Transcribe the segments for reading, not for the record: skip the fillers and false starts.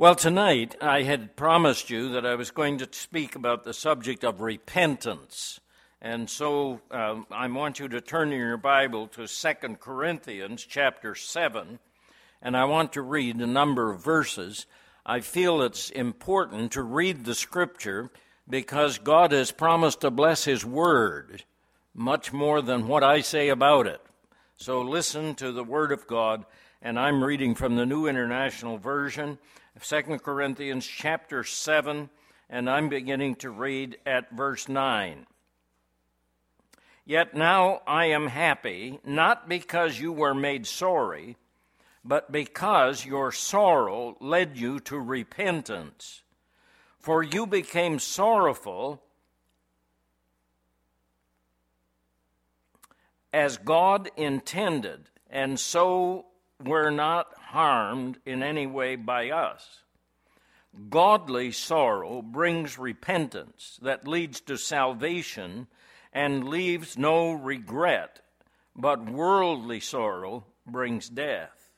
Well, tonight I had promised you that I was going to speak about the subject of repentance. And so I want you to turn in your Bible to 2 Corinthians chapter 7, and I want to read a number of verses. I feel it's important to read the Scripture because God has promised to bless His Word much more than what I say about it. So listen to the Word of God, and I'm reading from the New International Version, 2 Corinthians chapter 7, and I'm beginning to read at verse 9. Yet now I am happy, not because you were made sorry, but because your sorrow led you to repentance. For you became sorrowful, as God intended, and so were not harmed in any way by us. Godly sorrow brings repentance that leads to salvation and leaves no regret, but worldly sorrow brings death.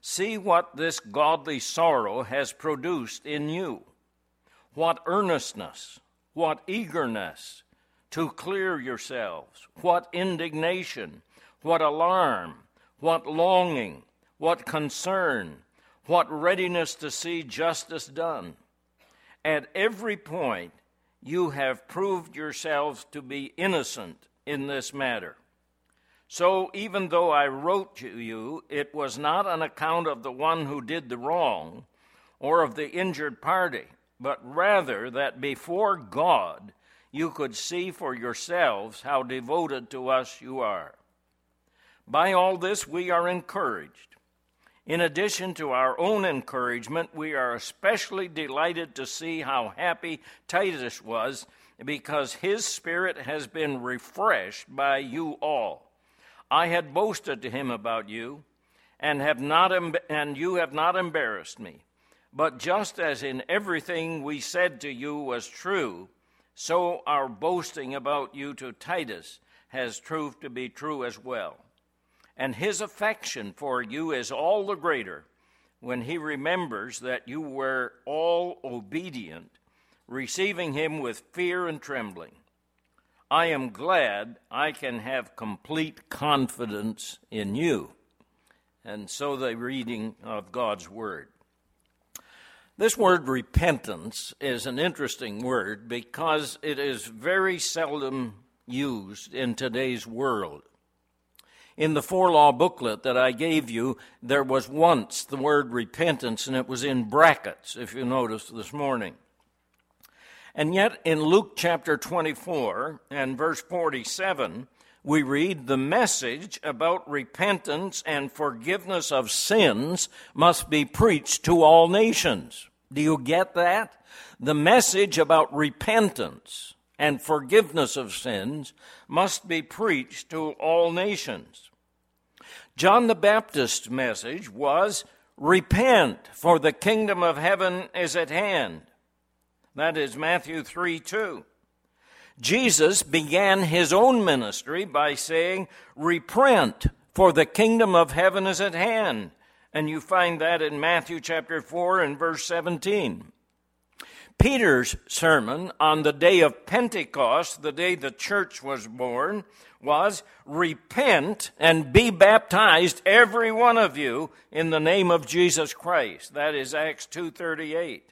See what this godly sorrow has produced in you. What earnestness, what eagerness to clear yourselves, what indignation, what alarm, what longing, what concern, what readiness to see justice done. At every point, you have proved yourselves to be innocent in this matter. So even though I wrote to you, it was not on account of the one who did the wrong or of the injured party, but rather that before God you could see for yourselves how devoted to us you are. By all this we are encouraged. In addition to our own encouragement, we are especially delighted to see how happy Titus was because his spirit has been refreshed by you all. I had boasted to him about you, and you have not embarrassed me. But just as in everything we said to you was true, so our boasting about you to Titus has proved to be true as well. And his affection for you is all the greater when he remembers that you were all obedient, receiving him with fear and trembling. I am glad I can have complete confidence in you. And so the reading of God's word. This word repentance is an interesting word because it is very seldom used in today's world. In the four-law booklet that I gave you, there was once the word repentance, and it was in brackets, if you noticed this morning. And yet, in Luke chapter 24 and verse 47, we read, the message about repentance and forgiveness of sins must be preached to all nations. Do you get that? The message about repentance and forgiveness of sins must be preached to all nations. John the Baptist's message was, repent, for the kingdom of heaven is at hand. That is Matthew 3:2. Jesus began his own ministry by saying, repent, for the kingdom of heaven is at hand. And you find that in Matthew chapter 4 and verse 17. Peter's sermon on the day of Pentecost, the day the church was born, was, repent and be baptized, every one of you, in the name of Jesus Christ. That is Acts 2:38.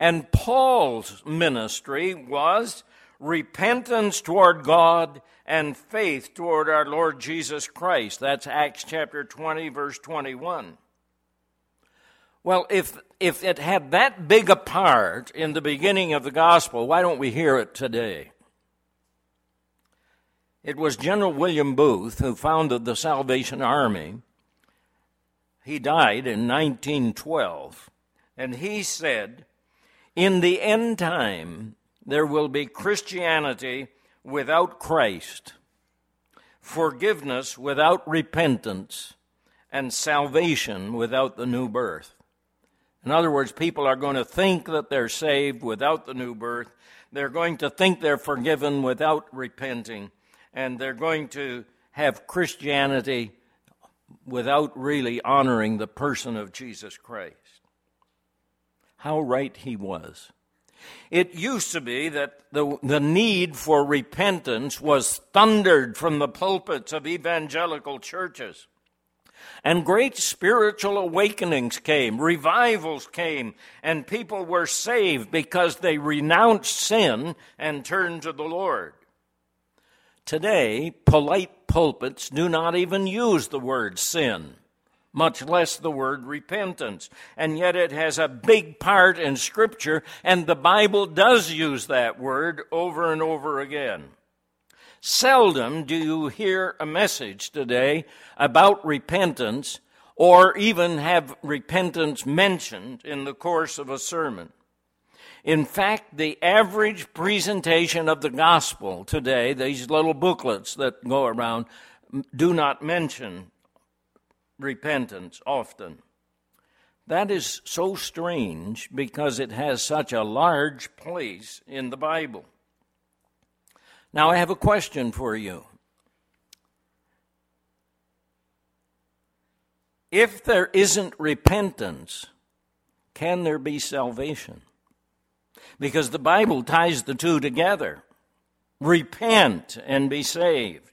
And Paul's ministry was repentance toward God and faith toward our Lord Jesus Christ. That's Acts chapter 20, verse 21. Well, if it had that big a part in the beginning of the gospel, why don't we hear it today? It was General William Booth who founded the Salvation Army. He died in 1912, and he said, in the end time, there will be Christianity without Christ, forgiveness without repentance, and salvation without the new birth. In other words, people are going to think that they're saved without the new birth. They're going to think they're forgiven without repenting. And they're going to have Christianity without really honoring the person of Jesus Christ. how right he was. It used to be that the need for repentance was thundered from the pulpits of evangelical churches. And great spiritual awakenings came, revivals came, and people were saved because they renounced sin and turned to the Lord. Today, polite pulpits do not even use the word sin, much less the word repentance. And yet it has a big part in Scripture, and the Bible does use that word over and over again. Seldom do you hear a message today about repentance or even have repentance mentioned in the course of a sermon. In fact, the average presentation of the gospel today, these little booklets that go around, do not mention repentance often. That is so strange because it has such a large place in the Bible. Now, I have a question for you. If there isn't repentance, can there be salvation? Because the Bible ties the two together. Repent and be saved.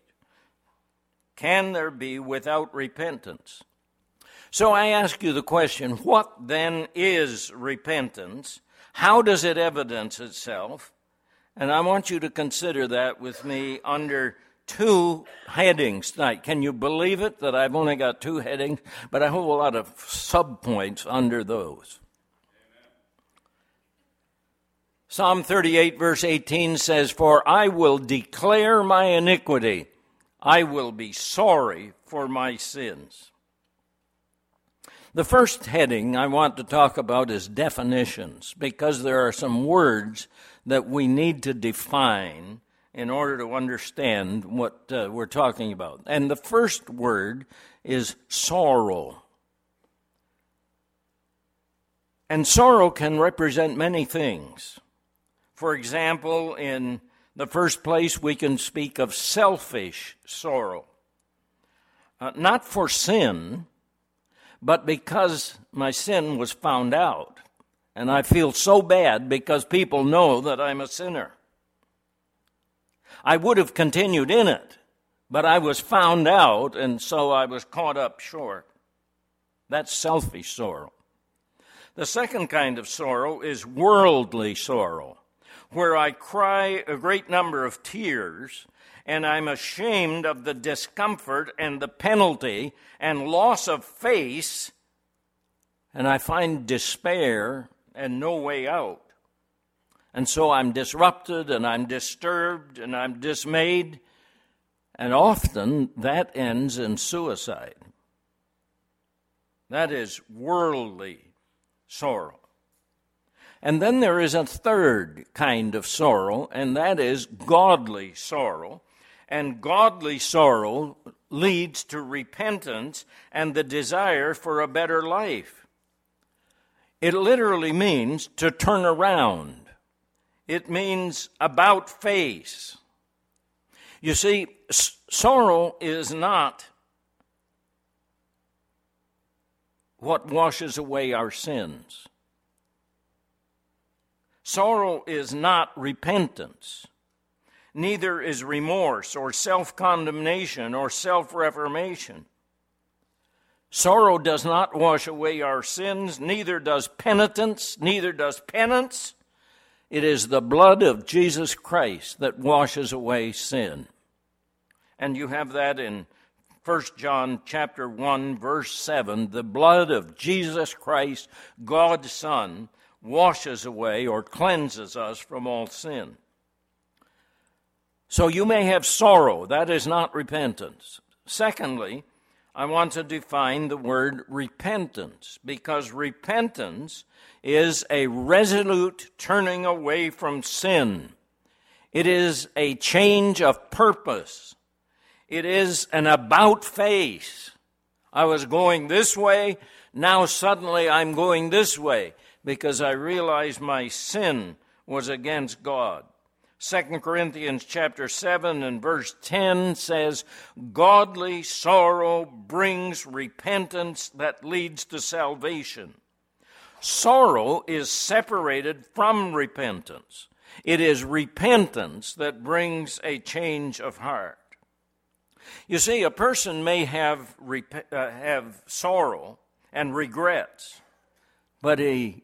Can there be without repentance? So I ask you the question, what then is repentance? How does it evidence itself? And I want you to consider that with me under two headings tonight. Can you believe it that I've only got two headings? But I have a lot of subpoints under those. Amen. Psalm 38 verse 18 says, "For I will declare my iniquity. I will be sorry for my sins." The first heading I want to talk about is definitions, because there are some words that we need to define in order to understand what we're talking about. And the first word is sorrow. And sorrow can represent many things. For example, in the first place, we can speak of selfish sorrow. Not for sin, but because my sin was found out. And I feel so bad because people know that I'm a sinner. I would have continued in it, but I was found out, and so I was caught up short. That's selfish sorrow. The second kind of sorrow is worldly sorrow, where I cry a great number of tears, and I'm ashamed of the discomfort and the penalty and loss of face, and I find despair and no way out. And so I'm disrupted, and I'm disturbed, and I'm dismayed, and often that ends in suicide. That is worldly sorrow. And then there is a third kind of sorrow, and that is godly sorrow. And godly sorrow leads to repentance and the desire for a better life. It literally means to turn around. It means about face. You see, sorrow is not what washes away our sins. Sorrow is not repentance. Neither is remorse or self-condemnation or self-reformation. Sorrow does not wash away our sins, neither does penitence, neither does penance. It is the blood of Jesus Christ that washes away sin. And you have that in 1 John chapter 1, verse 7. The blood of Jesus Christ, God's Son, washes away or cleanses us from all sin. So you may have sorrow. That is not repentance. Secondly, I want to define the word repentance, because repentance is a resolute turning away from sin. It is a change of purpose. It is an about face. I was going this way, now suddenly I'm going this way because I realize my sin was against God. 2 Corinthians chapter 7 and verse 10 says, "Godly sorrow brings repentance that leads to salvation, Sorrow is separated from repentance. It is repentance that brings a change of heart. You see, a person may have sorrow and regrets, but he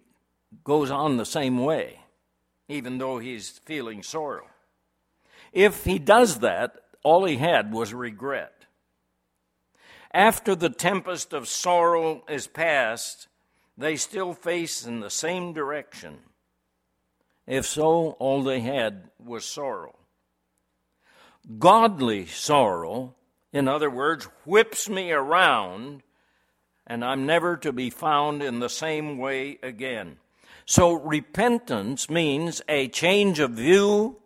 goes on the same way, even though he's feeling sorrow. If he does that, all he had was regret. After the tempest of sorrow is past, they still face in the same direction. If so, all they had was sorrow. Godly sorrow, in other words, whips me around, and I'm never to be found in the same way again. So repentance means a change of view,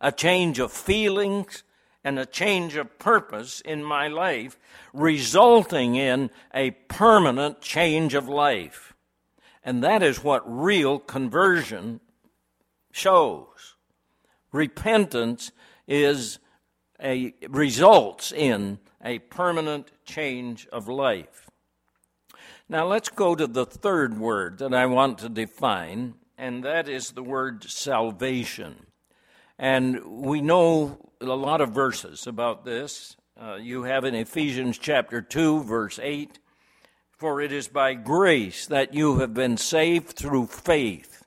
a change of feelings, and a change of purpose in my life, resulting in a permanent change of life. And that is what real conversion shows. Repentance results in a permanent change of life. Now let's go to the third word that I want to define, and that is the word salvation. And we know a lot of verses about this. You have in Ephesians chapter 2, verse 8, "For it is by grace that you have been saved through faith.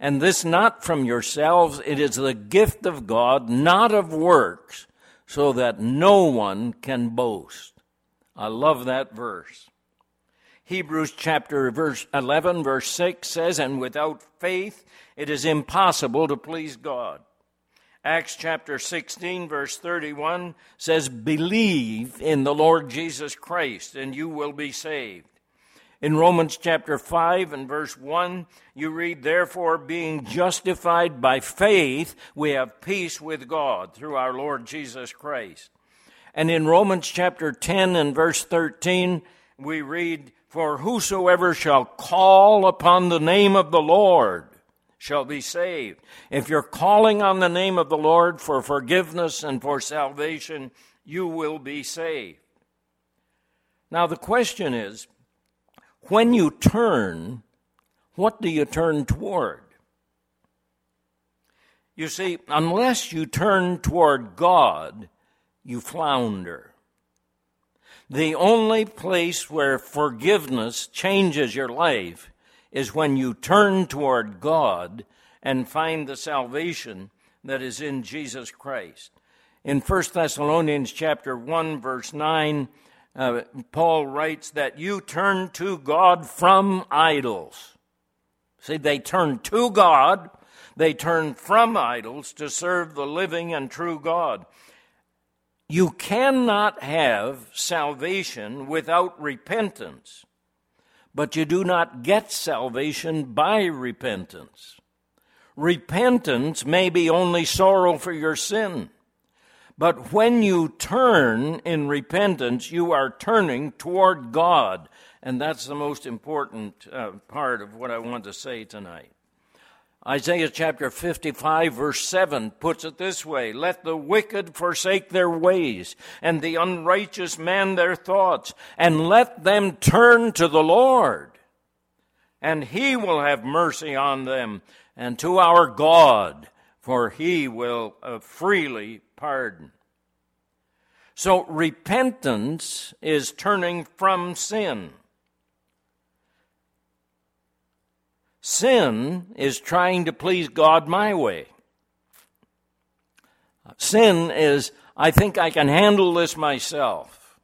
And this not from yourselves, it is the gift of God, not of works, so that no one can boast." I love that verse. Hebrews chapter 11, verse 6 says, "And without faith it is impossible to please God." Acts chapter 16, verse 31 says, "Believe in the Lord Jesus Christ, and you will be saved." In Romans chapter 5 and verse 1, you read, "Therefore, being justified by faith, we have peace with God through our Lord Jesus Christ." And in Romans chapter 10 and verse 13, we read, "For whosoever shall call upon the name of the Lord shall be saved." If you're calling on the name of the Lord for forgiveness and for salvation, you will be saved. Now the question is, when you turn, what do you turn toward? You see, unless you turn toward God, you flounder. The only place where forgiveness changes your life is when you turn toward God and find the salvation that is in Jesus Christ. In 1 Thessalonians chapter 1, verse 9, Paul writes that you turn to God from idols. See, they turn to God, they turn from idols to serve the living and true God. You cannot have salvation without repentance, but you do not get salvation by repentance. Repentance may be only sorrow for your sin, but when you turn in repentance, you are turning toward God, and that's the most important part of what I want to say tonight. Isaiah chapter 55, verse 7 puts it this way, "Let the wicked forsake their ways, and the unrighteous man their thoughts, and let them turn to the Lord, and he will have mercy on them, and to our God, for he will freely pardon." So repentance is turning from sin. Sin is trying to please God my way. Sin is, I think I can handle this myself.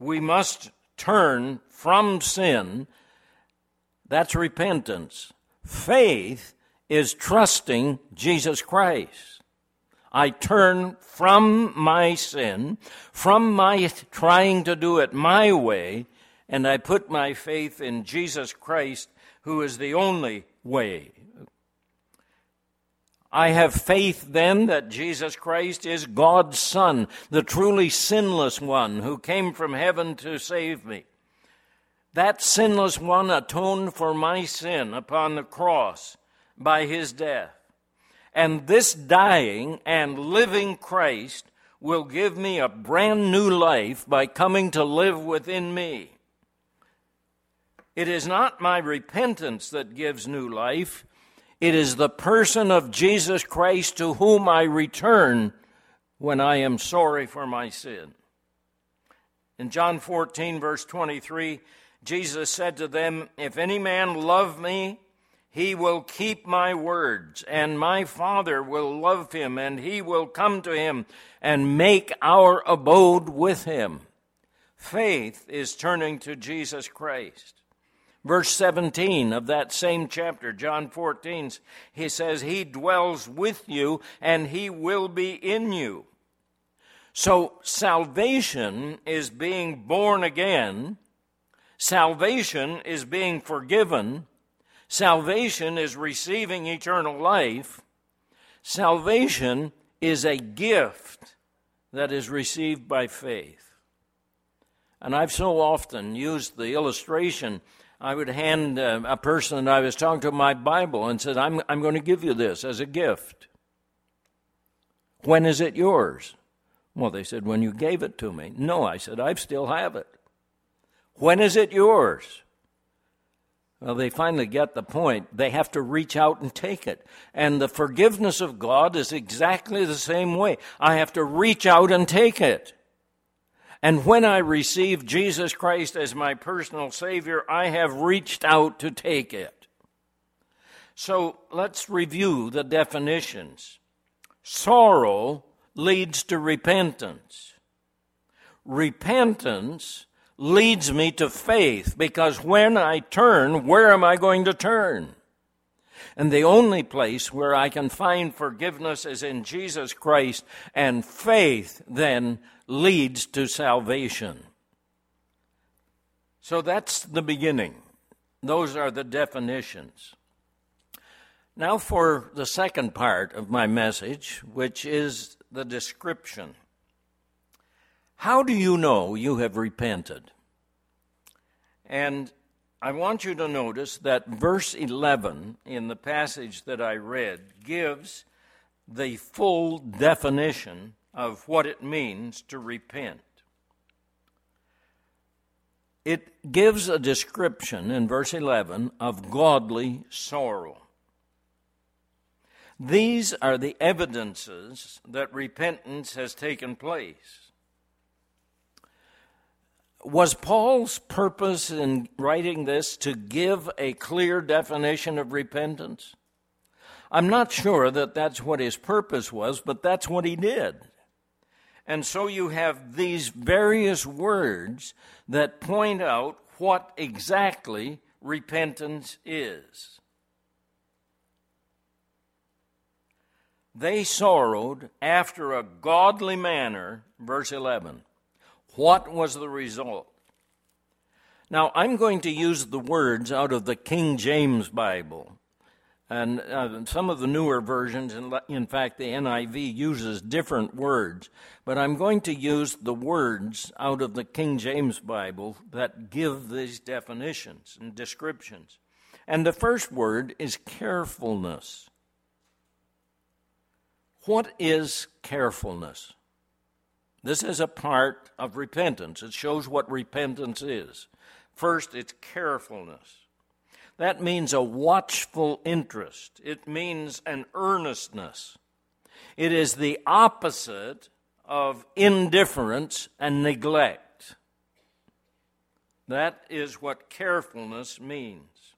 We must turn from sin. That's repentance. Faith is trusting Jesus Christ. I turn from my sin, from my trying to do it my way, and I put my faith in Jesus Christ, who is the only way. I have faith then that Jesus Christ is God's Son, the truly sinless one who came from heaven to save me. That sinless one atoned for my sin upon the cross by his death. And this dying and living Christ will give me a brand new life by coming to live within me. It is not my repentance that gives new life. It is the person of Jesus Christ to whom I return when I am sorry for my sin. In John 14, verse 23, Jesus said to them, "If any man love me, he will keep my words, and my Father will love him, and he will come to him and make our abode with him." Faith is turning to Jesus Christ. Verse 17 of that same chapter, John 14, he says, "He dwells with you, and he will be in you." So salvation is being born again. Salvation is being forgiven. Salvation is receiving eternal life. Salvation is a gift that is received by faith. And I've so often used the illustration. I would hand a person I was talking to my Bible and said, I'm going to give you this as a gift. When is it yours? Well, they said, when you gave it to me. No, I said, I still have it. When is it yours? Well, they finally get the point. They have to reach out and take it. And the forgiveness of God is exactly the same way. I have to reach out and take it. And when I receive Jesus Christ as my personal Savior, I have reached out to take it. So let's review the definitions. Sorrow leads to repentance. Repentance leads me to faith, because when I turn, where am I going to turn? And the only place where I can find forgiveness is in Jesus Christ, and faith then leads to salvation. So that's the beginning. Those are the definitions. Now for the second part of my message, which is the description. How do you know you have repented? And I want you to notice that verse 11 in the passage that I read gives the full definition of what it means to repent. It gives a description in verse 11 of godly sorrow. These are the evidences that repentance has taken place. Was Paul's purpose in writing this to give a clear definition of repentance? I'm not sure that that's what his purpose was, but that's what he did. And so you have these various words that point out what exactly repentance is. They sorrowed after a godly manner, verse 11. What was the result? Now, I'm going to use the words out of the King James Bible. And some of the newer versions, in fact, the NIV uses different words. But I'm going to use the words out of the King James Bible that give these definitions and descriptions. And the first word is carefulness. What is carefulness? This is a part of repentance. It shows what repentance is. First, it's carefulness. That means a watchful interest. It means an earnestness. It is the opposite of indifference and neglect. That is what carefulness means.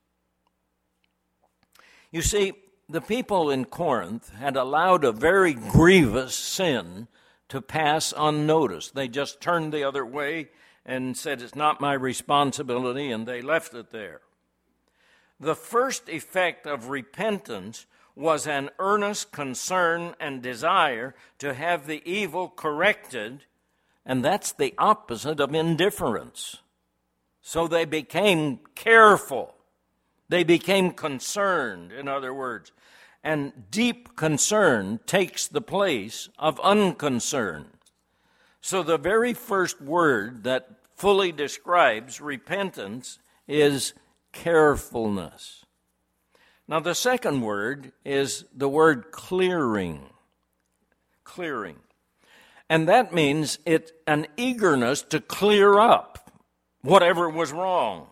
You see, the people in Corinth had allowed a very grievous sin to pass unnoticed. They just turned the other way and said, it's not my responsibility, and they left it there. The first effect of repentance was an earnest concern and desire to have the evil corrected, and that's the opposite of indifference. So they became careful. They became concerned, in other words. And deep concern takes the place of unconcern. So the very first word that fully describes repentance is carefulness. Now the second word is the word clearing. Clearing. And that means it's an eagerness to clear up whatever was wrong.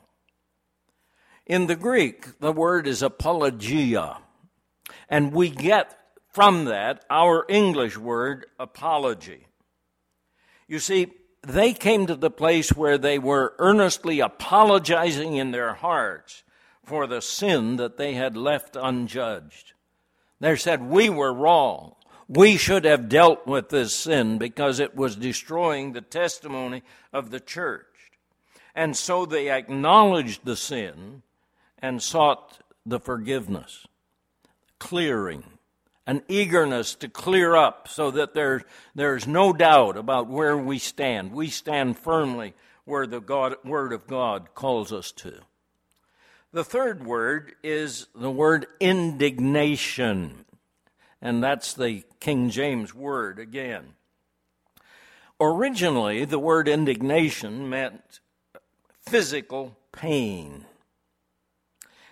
In the Greek, the word is apologia, and we get from that our English word apology. You see, they came to the place where they were earnestly apologizing in their hearts for the sin that they had left unjudged. They said, we were wrong. We should have dealt with this sin because it was destroying the testimony of the church. And so they acknowledged the sin and sought the forgiveness, clearing, an eagerness to clear up so that there's no doubt about where we stand. We stand firmly where the Word of God calls us to. The third word is the word indignation, and that's the King James word again. Originally, the word indignation meant physical pain.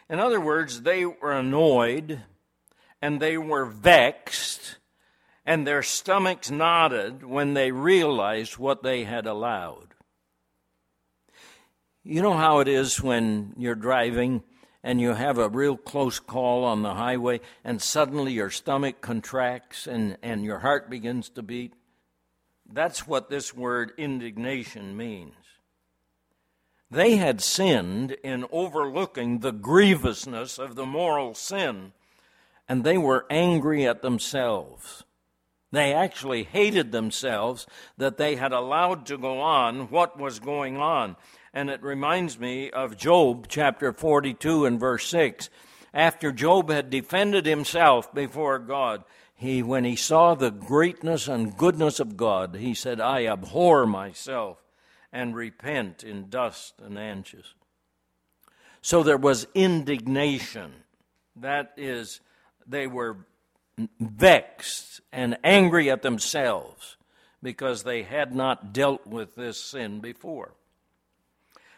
In other words, they were annoyed, and they were vexed, and their stomachs knotted when they realized what they had allowed. You know how it is when you're driving and you have a real close call on the highway, and suddenly your stomach contracts and your heart begins to beat? That's what this word indignation means. They had sinned in overlooking the grievousness of the moral sin, and they were angry at themselves. They actually hated themselves that they had allowed to go on what was going on. And it reminds me of Job chapter 42 and verse 6. After Job had defended himself before God, when he saw the greatness and goodness of God, he said, I abhor myself and repent in dust and ashes. So there was indignation. That is, they were vexed and angry at themselves because they had not dealt with this sin before.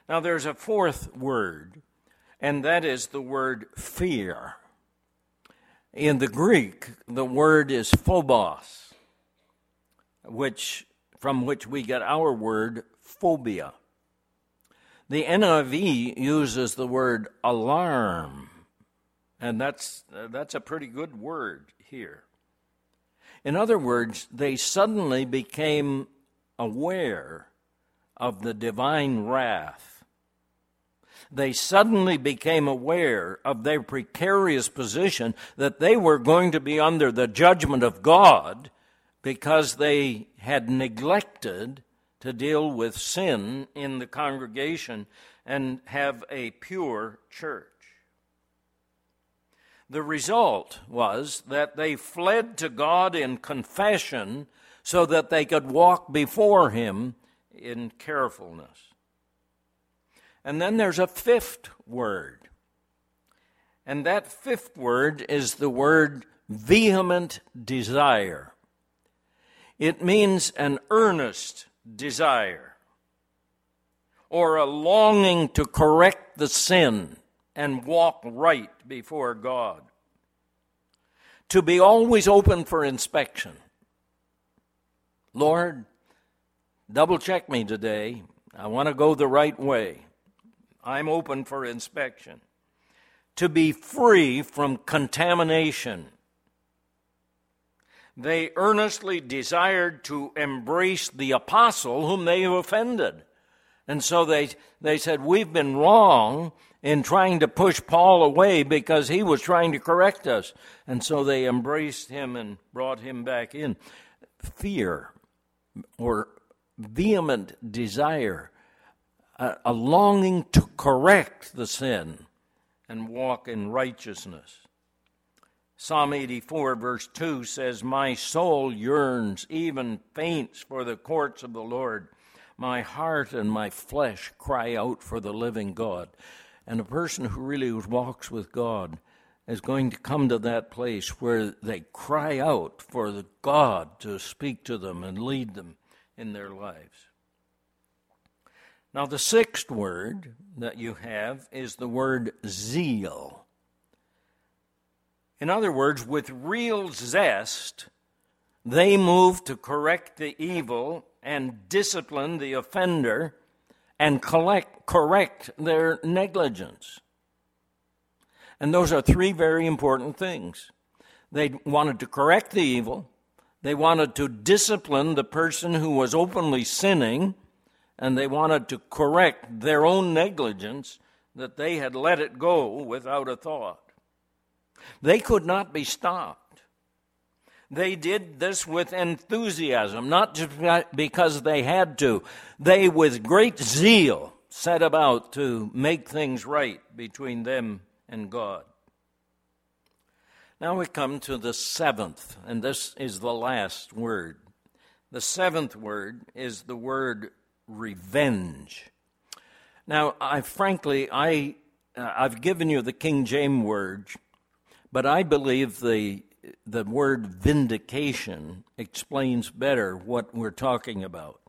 Now there's a fourth word, and that is the word fear. In the Greek, the word is phobos, from which we get our word phobia. The NIV uses the word alarm, and that's a pretty good word here. In other words, they suddenly became aware of the divine wrath. They suddenly became aware of their precarious position, that they were going to be under the judgment of God because they had neglected to deal with sin in the congregation and have a pure church. The result was that they fled to God in confession so that they could walk before Him in carefulness. And then there's a fifth word, and that fifth word is the word vehement desire. It means an earnest desire, or a longing to correct the sin and walk right before God. To be always open for inspection. Lord, double check me today. I want to go the right way. I'm open for inspection. To be free from contamination. They earnestly desired to embrace the apostle whom they offended. And so they said, we've been wrong in trying to push Paul away because he was trying to correct us. And so they embraced him and brought him back in. Fear, or vehement desire, a longing to correct the sin and walk in righteousness. Psalm 84 verse 2 says, my soul yearns, even faints for the courts of the Lord. My heart and my flesh cry out for the living God. And a person who really walks with God is going to come to that place where they cry out for the God to speak to them and lead them in their lives. Now, the sixth word that you have is the word zeal. In other words, with real zest, they move to correct the evil and discipline the offender and correct their negligence. And those are three very important things. They wanted to correct the evil. They wanted to discipline the person who was openly sinning. And they wanted to correct their own negligence that they had let it go without a thought. They could not be stopped. They did this with enthusiasm, not just because they had to. They, with great zeal, set about to make things right between them and God. Now we come to the seventh, and this is the last word. The seventh word is the word revenge. Now, I've given you the King James word, but I believe the word vindication explains better what we're talking about,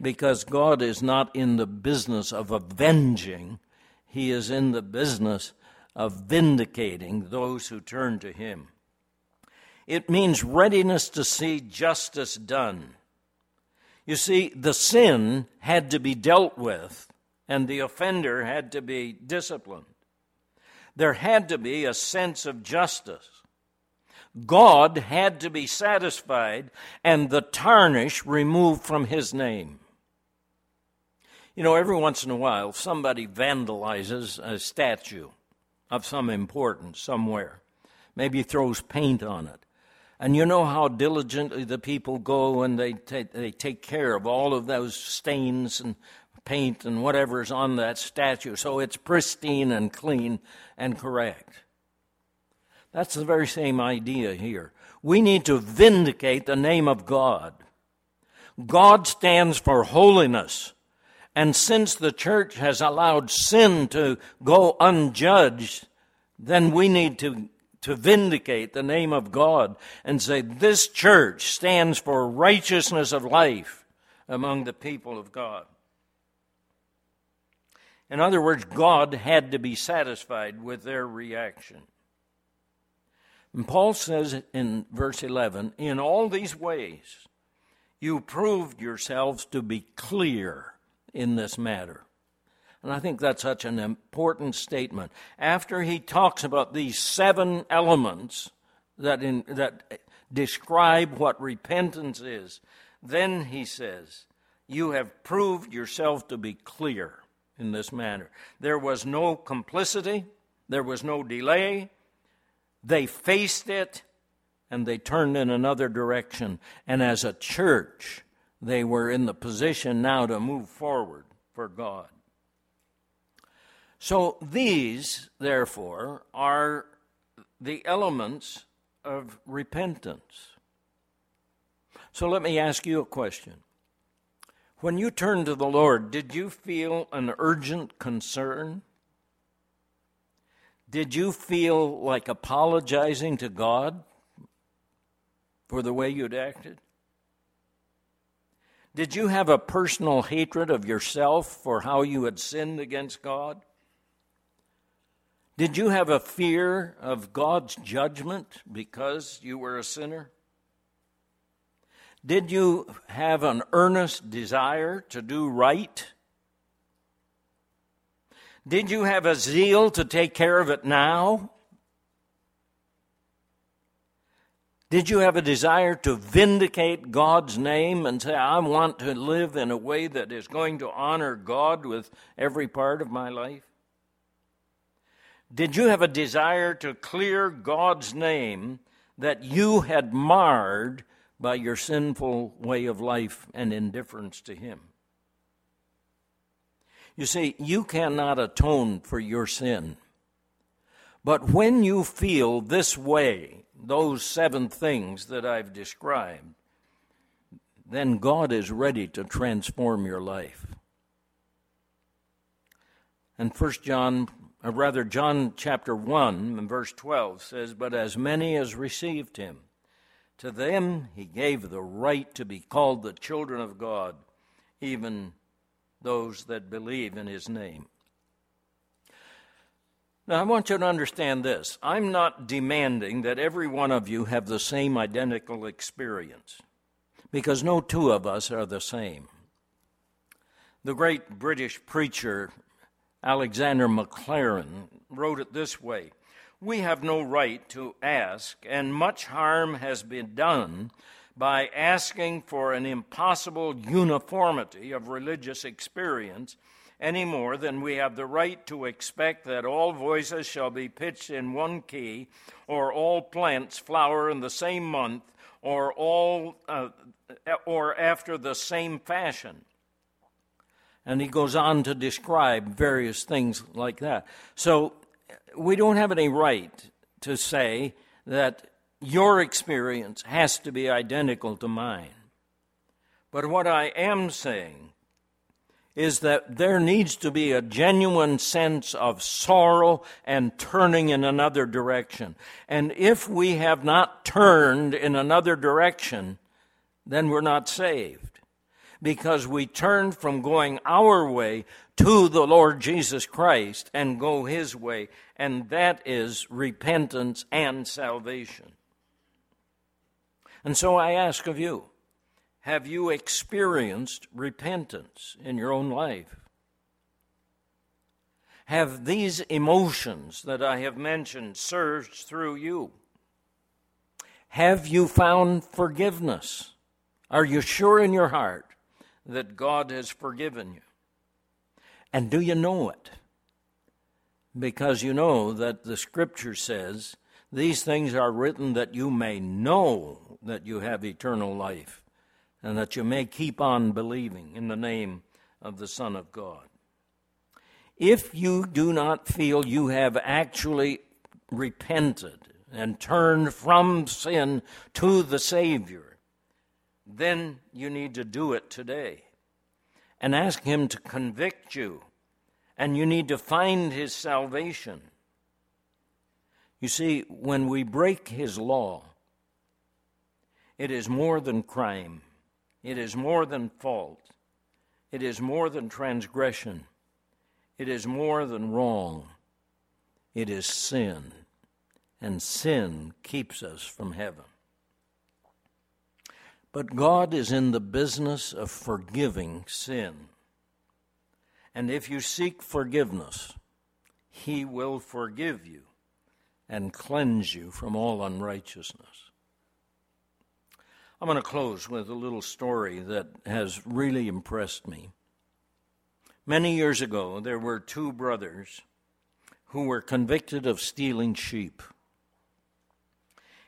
because God is not in the business of avenging. He is in the business of vindicating those who turn to him. It means readiness to see justice done. You see, the sin had to be dealt with, and the offender had to be disciplined. There had to be a sense of justice. God had to be satisfied and the tarnish removed from his name. You know, every once in a while, somebody vandalizes a statue of some importance somewhere, maybe throws paint on it. And you know how diligently the people go and they take care of all of those stains and paint and whatever's on that statue, so it's pristine and clean and correct. That's the very same idea here. We need to vindicate the name of God. God stands for holiness, and since the church has allowed sin to go unjudged, then we need to vindicate the name of God and say, this church stands for righteousness of life among the people of God. In other words, God had to be satisfied with their reaction. And Paul says in verse 11, in all these ways, you proved yourselves to be clear in this matter. And I think that's such an important statement. After he talks about these seven elements that describe what repentance is, then he says, you have proved yourself to be clear in this manner. There was no complicity. There was no delay. They faced it, and they turned in another direction. And as a church, they were in the position now to move forward for God. So these, therefore, are the elements of repentance. So let me ask you a question. When you turned to the Lord, did you feel an urgent concern? Did you feel like apologizing to God for the way you'd acted? Did you have a personal hatred of yourself for how you had sinned against God? Did you have a fear of God's judgment because you were a sinner? Did you have an earnest desire to do right? Did you have a zeal to take care of it now? Did you have a desire to vindicate God's name and say, I want to live in a way that is going to honor God with every part of my life? Did you have a desire to clear God's name that you had marred by your sinful way of life and indifference to him? You see, you cannot atone for your sin. But when you feel this way, those seven things that I've described, then God is ready to transform your life. And John chapter 1 and verse 12 says, but as many as received him, to them he gave the right to be called the children of God, even those that believe in his name. Now, I want you to understand this. I'm not demanding that every one of you have the same identical experience, because no two of us are the same. The great British preacher Alexander McLaren, wrote it this way: "We have no right to ask, and much harm has been done by asking for an impossible uniformity of religious experience any more than we have the right to expect that all voices shall be pitched in one key, or all plants flower in the same month, or or after the same fashion." And he goes on to describe various things like that. So we don't have any right to say that your experience has to be identical to mine. But what I am saying is that there needs to be a genuine sense of sorrow and turning in another direction. And if we have not turned in another direction, then we're not saved, because we turned from going our way to the Lord Jesus Christ and go his way, and that is repentance and salvation. And so I ask of you, have you experienced repentance in your own life? Have these emotions that I have mentioned surged through you? Have you found forgiveness? Are you sure in your heart that God has forgiven you? And do you know it? Because you know that the Scripture says, "These things are written that you may know that you have eternal life, and that you may keep on believing in the name of the Son of God." If you do not feel you have actually repented and turned from sin to the Savior, then you need to do it today and ask him to convict you, and you need to find his salvation. You see, when we break his law, it is more than crime. It is more than fault. It is more than transgression. It is more than wrong. It is sin. And sin keeps us from heaven. But God is in the business of forgiving sin. And if you seek forgiveness, he will forgive you and cleanse you from all unrighteousness. I'm going to close with a little story that has really impressed me. Many years ago, there were two brothers who were convicted of stealing sheep.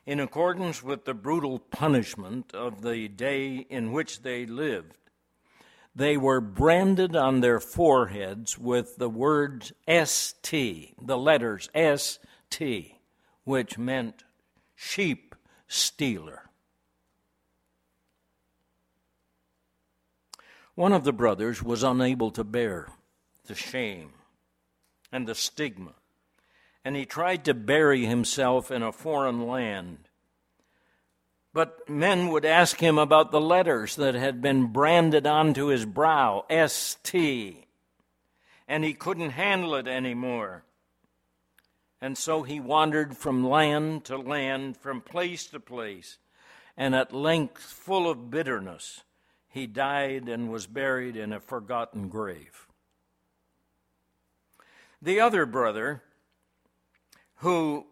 In accordance with the brutal punishment of the day in which they lived, they were branded on their foreheads with the word ST, the letters ST, which meant sheep stealer. One of the brothers was unable to bear the shame and the stigma, and he tried to bury himself in a foreign land. But men would ask him about the letters that had been branded onto his brow, ST, and he couldn't handle it anymore. And so he wandered from land to land, from place to place, and at length, full of bitterness, he died and was buried in a forgotten grave. The other brother, who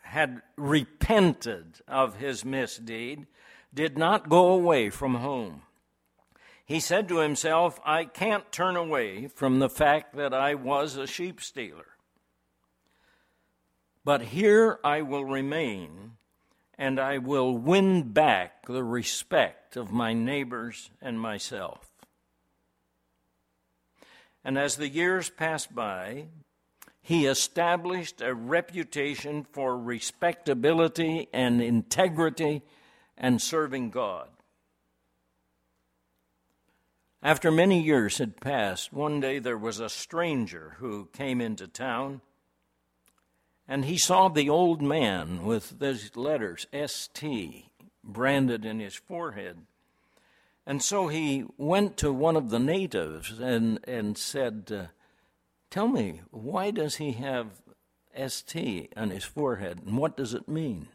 had repented of his misdeed, did not go away from home. He said to himself, "I can't turn away from the fact that I was a sheep stealer. But here I will remain, and I will win back the respect of my neighbors and myself." And as the years passed by, he established a reputation for respectability and integrity and serving God. After many years had passed, one day there was a stranger who came into town, and he saw the old man with those letters, ST, branded in his forehead. And so he went to one of the natives and said, "Tell me, why does he have ST on his forehead, and what does it mean?"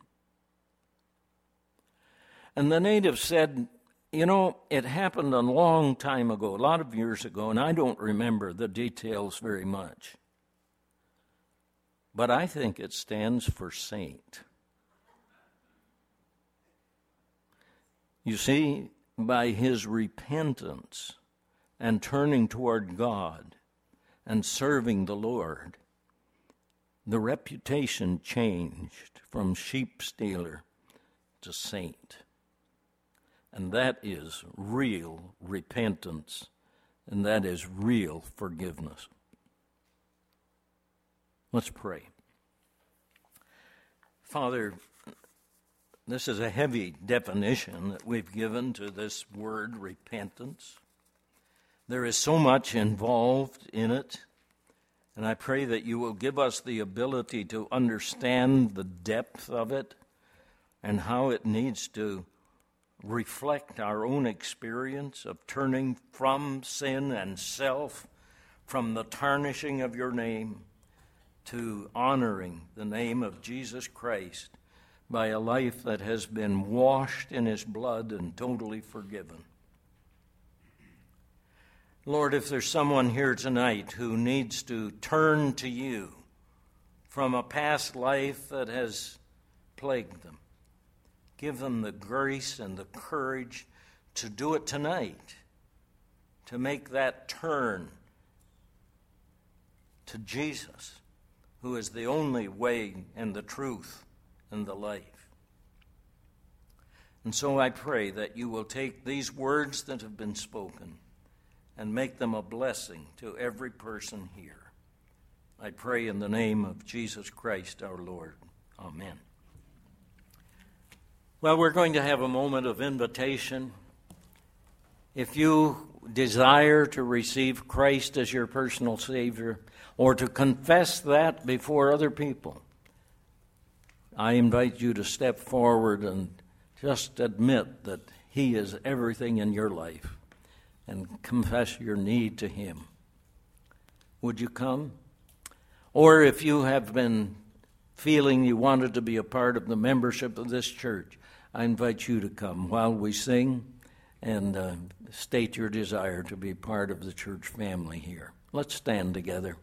And the native said, You know, it happened a long time ago, a lot of years ago, and I don't remember the details very much. But I think it stands for saint. You see, by his repentance and turning toward God and serving the Lord, the reputation changed from sheep stealer to saint. And that is real repentance, and that is real forgiveness. Let's pray. Father, this is a heavy definition that we've given to this word repentance. There is so much involved in it, and I pray that you will give us the ability to understand the depth of it and how it needs to reflect our own experience of turning from sin and self, from the tarnishing of your name, to honoring the name of Jesus Christ by a life that has been washed in his blood and totally forgiven. Lord, if there's someone here tonight who needs to turn to you from a past life that has plagued them, give them the grace and the courage to do it tonight, to make that turn to Jesus, who is the only way and the truth and the life. And so I pray that you will take these words that have been spoken and make them a blessing to every person here. I pray in the name of Jesus Christ our Lord. Amen. Well, we're going to have a moment of invitation. If you desire to receive Christ as your personal Savior or to confess that before other people, I invite you to step forward and just admit that He is everything in your life and confess your need to Him. Would you come? Or if you have been feeling you wanted to be a part of the membership of this church, I invite you to come while we sing and state your desire to be part of the church family here. Let's stand together.